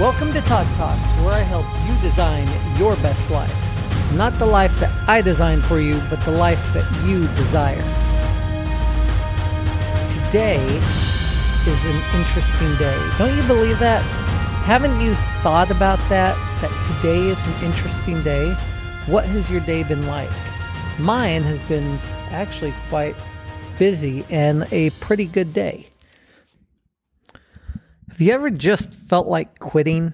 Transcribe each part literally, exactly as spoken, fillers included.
Welcome to Todd Talks, where I help you design your best life. Not the life that I designed for you, but the life that you desire. Today is an interesting day. Don't you believe that? Haven't you thought about that? That today is an interesting day? What has your day been like? Mine has been actually quite busy and a pretty good day. Have you ever just felt like quitting?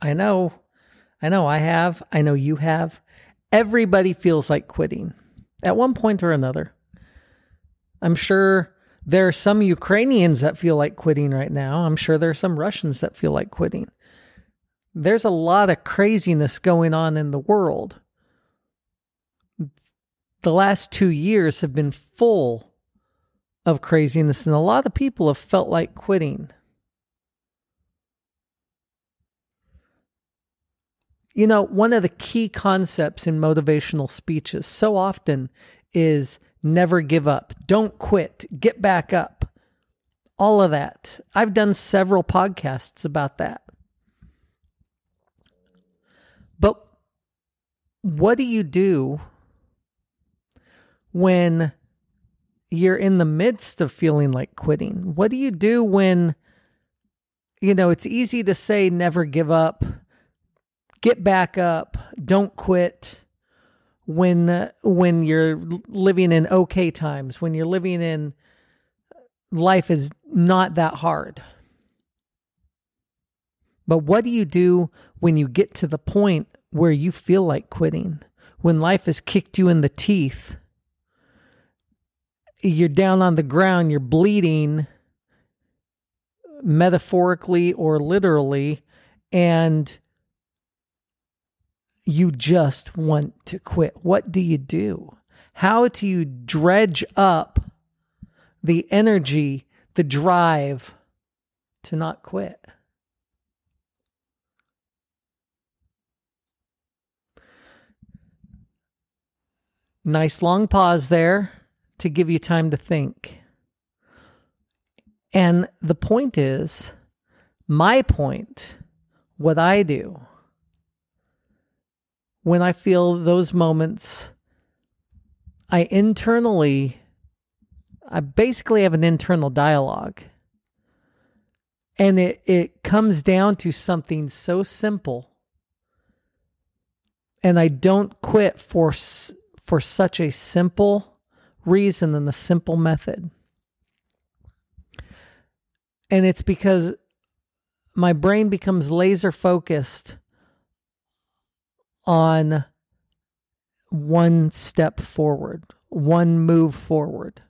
I know, I know I have, I know you have. Everybody feels like quitting at one point or another. I'm sure there are some Ukrainians that feel like quitting right now. I'm sure there are some Russians that feel like quitting. There's a lot of craziness going on in the world. The last two years have been full of craziness, and a lot of people have felt like quitting. You know, one of the key concepts in motivational speeches so often is never give up, don't quit, get back up, all of that. I've done several podcasts about that. But what do you do when you're in the midst of feeling like quitting? What do you do when, you know, it's easy to say never give up, get back up, don't quit when uh, when you're living in okay times, when you're living in life is not that hard. But what do you do when you get to the point where you feel like quitting, when life has kicked you in the teeth, you're down on the ground, you're bleeding, metaphorically or literally, and you just want to quit? What do you do? How do you dredge up the energy, the drive to not quit? Nice long pause there to give you time to think. And the point is, my point, what I do, when I feel those moments, I internally, I basically have an internal dialogue. And it, it comes down to something so simple. And I don't quit for, for such a simple reason and a simple method. And it's because my brain becomes laser focused on one step forward, one move forward.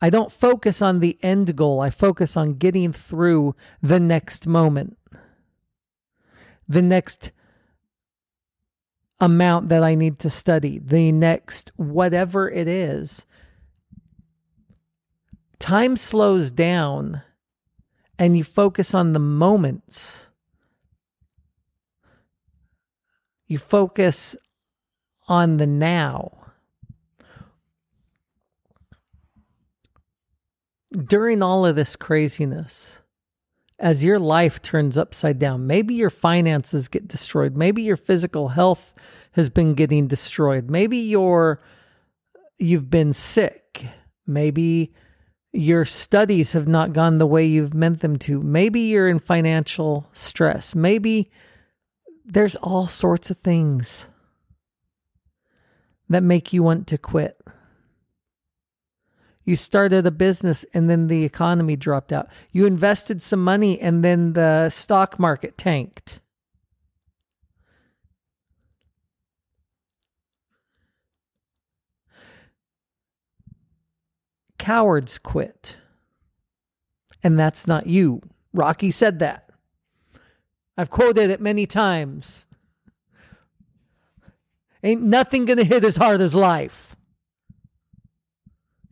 I don't focus on the end goal. I focus on getting through the next moment, the next amount that I need to study, the next whatever it is. Time slows down and you focus on the moments. You focus on the now. During all of this craziness, as your life turns upside down, maybe your finances get destroyed. Maybe your physical health has been getting destroyed. Maybe you're, you've been sick. Maybe your studies have not gone the way you've meant them to. Maybe you're in financial stress. Maybe there's all sorts of things that make you want to quit. You started a business and then the economy dropped out. You invested some money and then the stock market tanked. Cowards quit. And that's not you. Rocky said that. I've quoted it many times. Ain't nothing gonna hit as hard as life.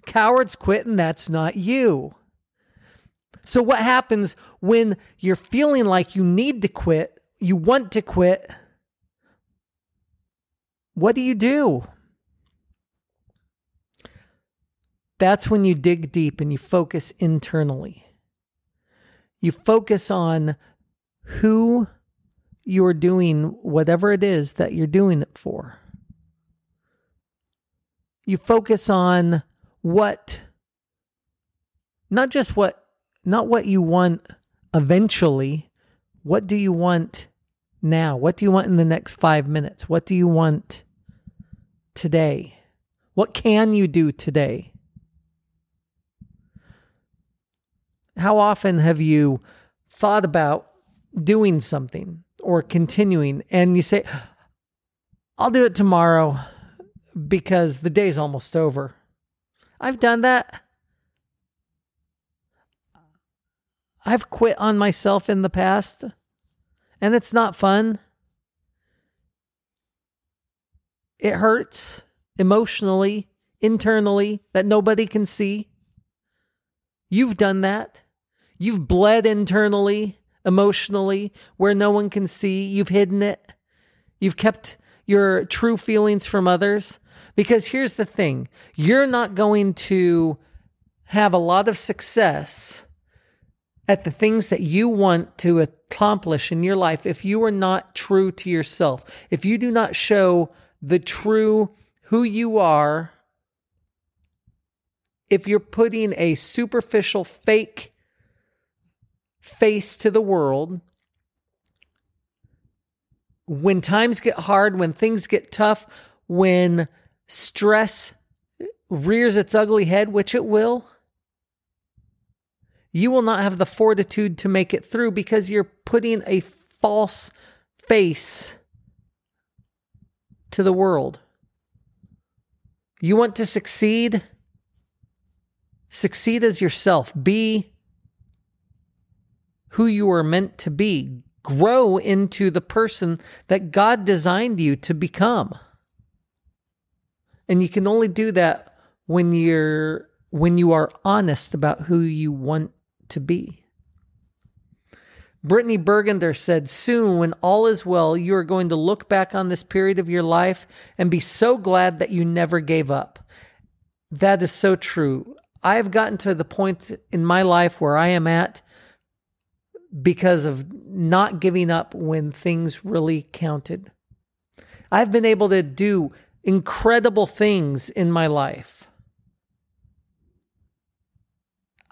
Cowards quit, and that's not you. So what happens when you're feeling like you need to quit, you want to quit? What do you do? That's when you dig deep and you focus internally. You focus on who you're doing whatever it is that you're doing it for. You focus on what, not just what, not what you want eventually. What do you want now? What do you want in the next five minutes? What do you want today? What can you do today? How often have you thought about doing something or continuing and you say, I'll do it tomorrow because the day's almost over? I've done that. I've quit on myself in the past, and it's not fun. It hurts emotionally, internally, that nobody can see. You've done that. You've bled internally, emotionally, where no one can see. You've hidden it. You've kept your true feelings from others. Because here's the thing. You're not going to have a lot of success at the things that you want to accomplish in your life if you are not true to yourself. If you do not show the true who you are, if you're putting a superficial fake face to the world, when times get hard, when things get tough, when stress rears its ugly head, which it will, you will not have the fortitude to make it through because you're putting a false face to the world. You want to succeed? Succeed as yourself. Be who you are meant to be. Grow into the person that God designed you to become. And you can only do that when you're when you are honest about who you want to be. Brittany Burgunder said, soon when all is well, you are going to look back on this period of your life and be so glad that you never gave up. That is so true. I've gotten to the point in my life where I am at because of not giving up when things really counted. I've been able to do incredible things in my life.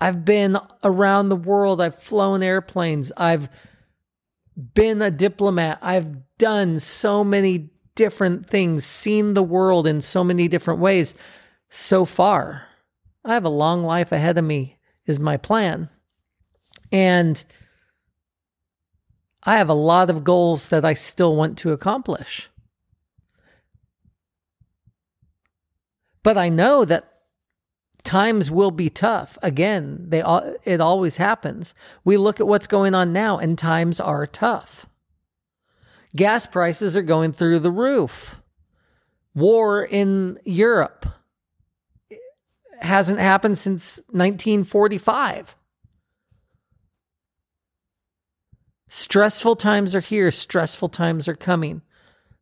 I've been around the world. I've flown airplanes. I've been a diplomat. I've done so many different things, seen the world in so many different ways so far. I have a long life ahead of me, is my plan. And I have a lot of goals that I still want to accomplish. But I know that times will be tough. Again, they all, it always happens. We look at what's going on now, and times are tough. Gas prices are going through the roof. War in Europe hasn't happened since nineteen forty-five. Stressful times are here. Stressful times are coming.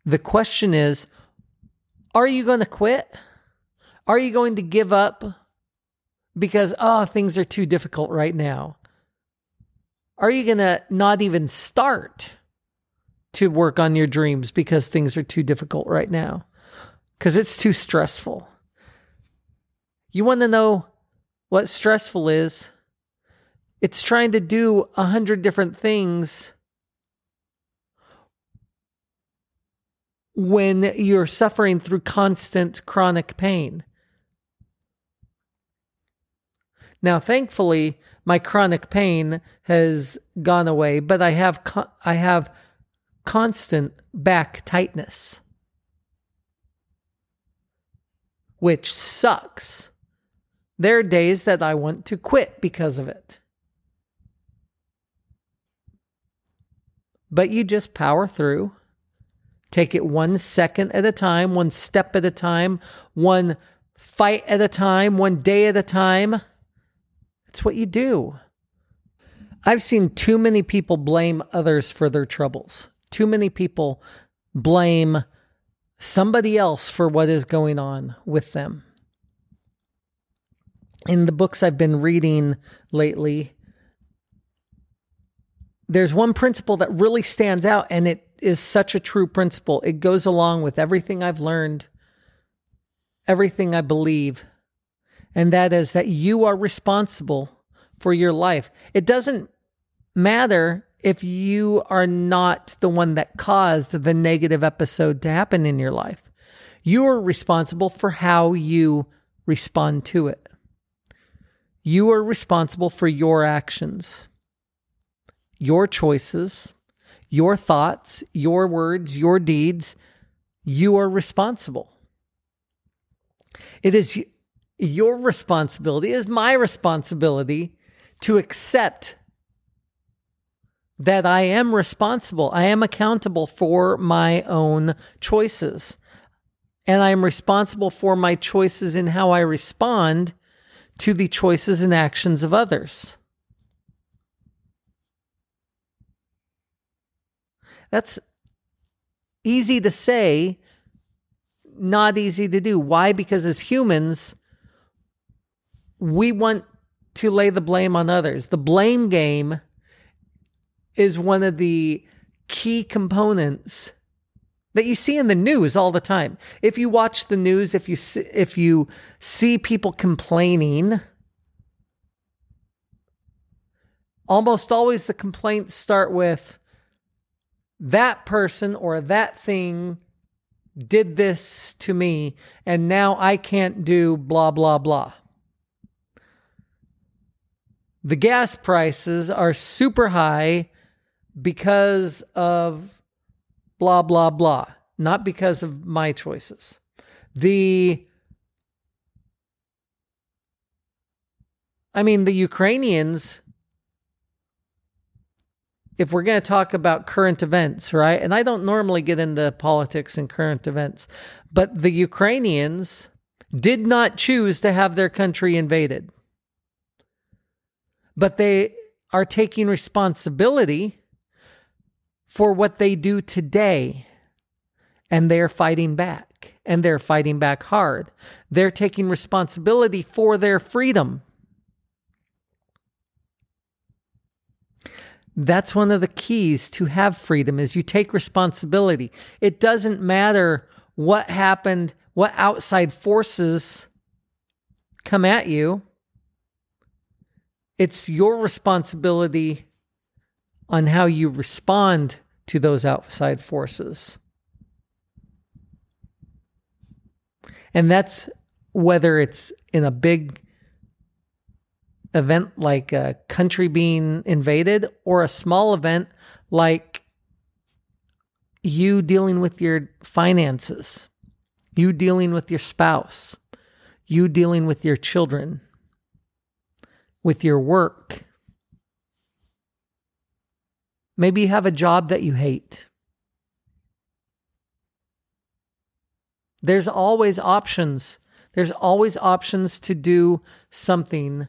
The question is, are you going to quit? Are you going to give up? Because, oh, things are too difficult right now. Are you going to not even start to work on your dreams because things are too difficult right now? Because it's too stressful. You want to know what stressful is? It's trying to do a hundred different things when you're suffering through constant chronic pain. Now, thankfully, my chronic pain has gone away, but I have co- I have constant back tightness, which sucks. There are days that I want to quit because of it. But you just power through. Take it one second at a time, one step at a time, one fight at a time, one day at a time. It's what you do. I've seen too many people blame others for their troubles. Too many people blame somebody else for what is going on with them. In the books I've been reading lately, there's one principle that really stands out, and it is such a true principle. It goes along with everything I've learned, everything I believe, and that is that you are responsible for your life. It doesn't matter if you are not the one that caused the negative episode to happen in your life. You are responsible for how you respond to it. You are responsible for your actions, your choices, your thoughts, your words, your deeds. You are responsible. It is your responsibility, it is my responsibility to accept that I am responsible. I am accountable for my own choices. And I am responsible for my choices in how I respond to the choices and actions of others. That's easy to say, not easy to do. Why? Because as humans, we want to lay the blame on others. The blame game is one of the key components that you see in the news all the time. If you watch the news, if you see, if you see people complaining, almost always the complaints start with, that person or that thing did this to me, and now I can't do blah, blah, blah. The gas prices are super high because of blah, blah, blah, not because of my choices. The, I mean, the Ukrainians, if we're going to talk about current events, right? And I don't normally get into politics and current events, but the Ukrainians did not choose to have their country invaded. But they are taking responsibility for what they do today. And they're fighting back. And they're fighting back hard. They're taking responsibility for their freedom. That's one of the keys to have freedom, is you take responsibility. It doesn't matter what happened, what outside forces come at you. It's your responsibility on how you respond to those outside forces. And that's whether it's in a big event like a country being invaded, or a small event like you dealing with your finances, you dealing with your spouse, you dealing with your children, with your work. Maybe you have a job that you hate. There's always options. There's always options to do something.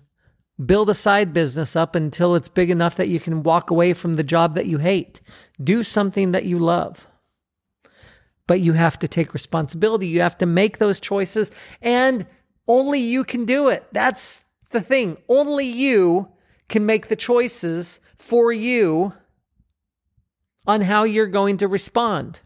Build a side business up until it's big enough that you can walk away from the job that you hate. Do something that you love. But you have to take responsibility. You have to make those choices, and only you can do it. That's the thing. Only you can make the choices for you on how you're going to respond.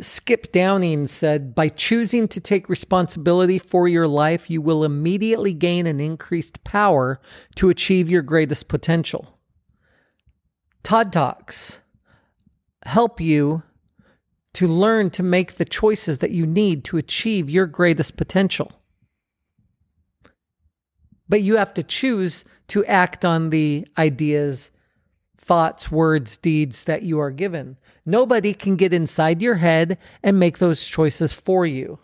Skip Downing said, by choosing to take responsibility for your life, you will immediately gain an increased power to achieve your greatest potential. Todd Talks help you to learn to make the choices that you need to achieve your greatest potential. But you have to choose to act on the ideas, thoughts, words, deeds that you are given. Nobody can get inside your head and make those choices for you.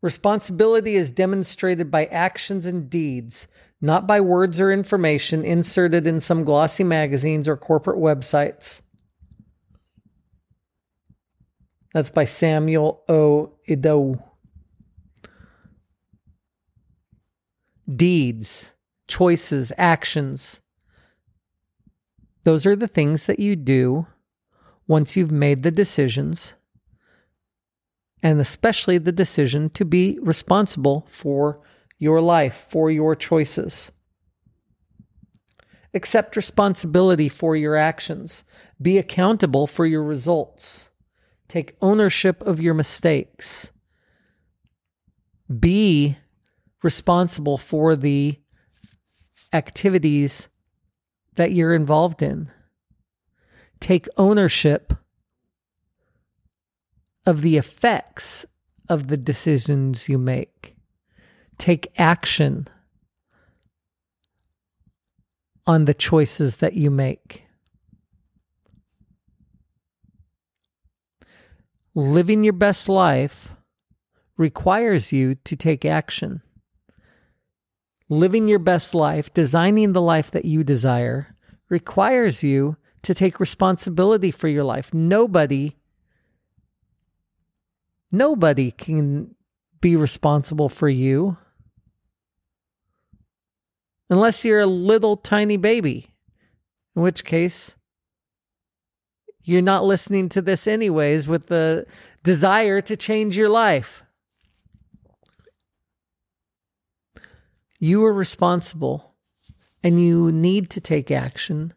Responsibility is demonstrated by actions and deeds, not by words or information inserted in some glossy magazines or corporate websites. That's by Samuel O. Idow. Deeds, choices, actions. Those are the things that you do once you've made the decisions, and especially the decision to be responsible for your life for your choices. Accept responsibility for your actions. Be accountable for your results. Take ownership of your mistakes. Be responsible for the activities that you're involved in. Take ownership of the effects of the decisions you make. Take action on the choices that you make. Living your best life requires you to take action. Living your best life, designing the life that you desire, requires you to take responsibility for your life. Nobody, nobody can be responsible for you unless you're a little tiny baby, in which case you're not listening to this anyways with the desire to change your life. You are responsible, and you need to take action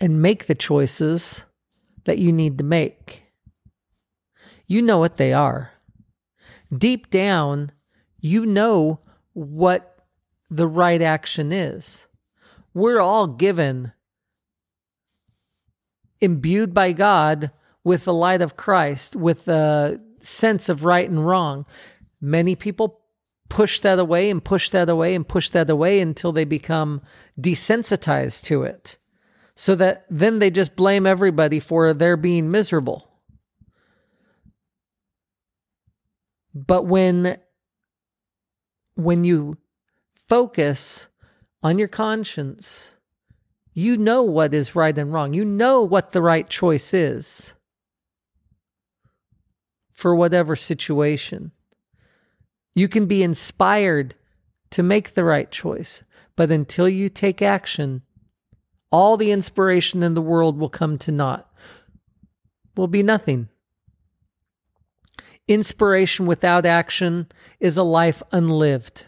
and make the choices that you need to make. You know what they are. Deep down, you know what the right action is. We're all given, imbued by God with the light of Christ, with the sense of right and wrong. Many people push that away and push that away and push that away until they become desensitized to it, so that then they just blame everybody for their being miserable. But when, when you focus on your conscience, you know what is right and wrong. You know what the right choice is for whatever situation. You can be inspired to make the right choice, but until you take action, all the inspiration in the world will come to naught, will be nothing. Inspiration without action is a life unlived.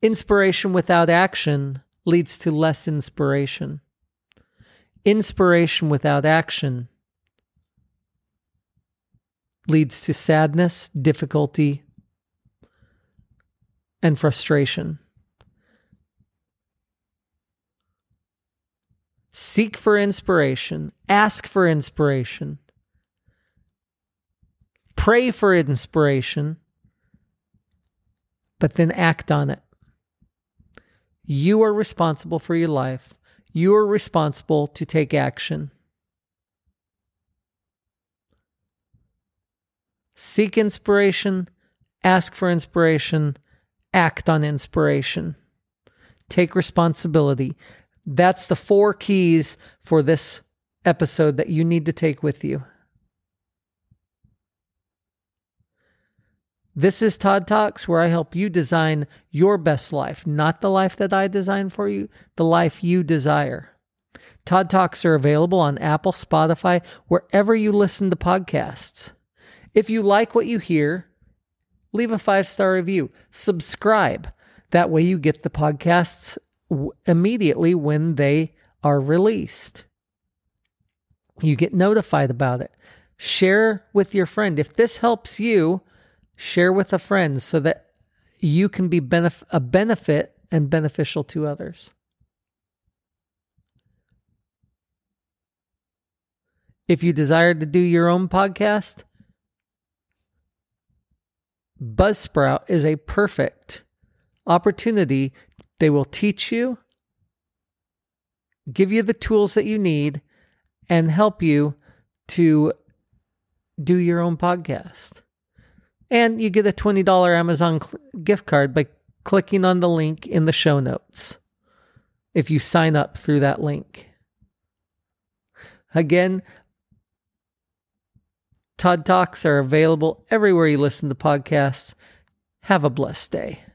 Inspiration without action leads to less inspiration. Inspiration without action leads to sadness, difficulty, and frustration. Seek for inspiration. Ask for inspiration. Pray for inspiration, but then act on it. You are responsible for your life. You are responsible to take action. Seek inspiration, ask for inspiration, act on inspiration. Take responsibility. That's the four keys for this episode that you need to take with you. This is Todd Talks, where I help you design your best life. Not the life that I designed for you, the life you desire. Todd Talks are available on Apple, Spotify, wherever you listen to podcasts. If you like what you hear, leave a five-star review. Subscribe. That way you get the podcasts w- immediately when they are released. You get notified about it. Share with your friend. If this helps you, share with a friend so that you can be benef- a benefit and beneficial to others. If you desire to do your own podcast, Buzzsprout is a perfect opportunity. They will teach you, give you the tools that you need, and help you to do your own podcast. And you get a twenty dollars Amazon cl- gift card by clicking on the link in the show notes if you sign up through that link. Again, Todd Talks are available everywhere you listen to podcasts. Have a blessed day.